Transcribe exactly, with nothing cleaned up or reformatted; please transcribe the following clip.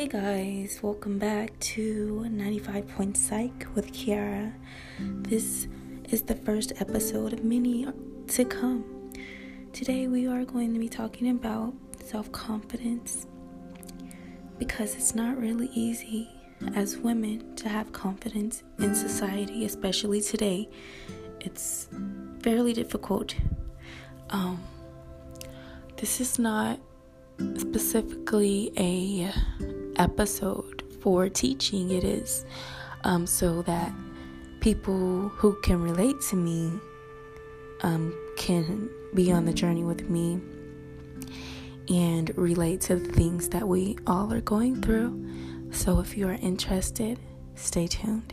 Hey guys, welcome back to ninety-five point psych with Kiara. This is the first episode of many to come. Today we are going to be talking about self-confidence, because it's not really easy as women to have confidence in society, especially today. It's fairly difficult. Um, this is not specifically a episode for teaching. It is um, so that people who can relate to me um, can be on the journey with me and relate to the things that we all are going through. So if you are interested, stay tuned.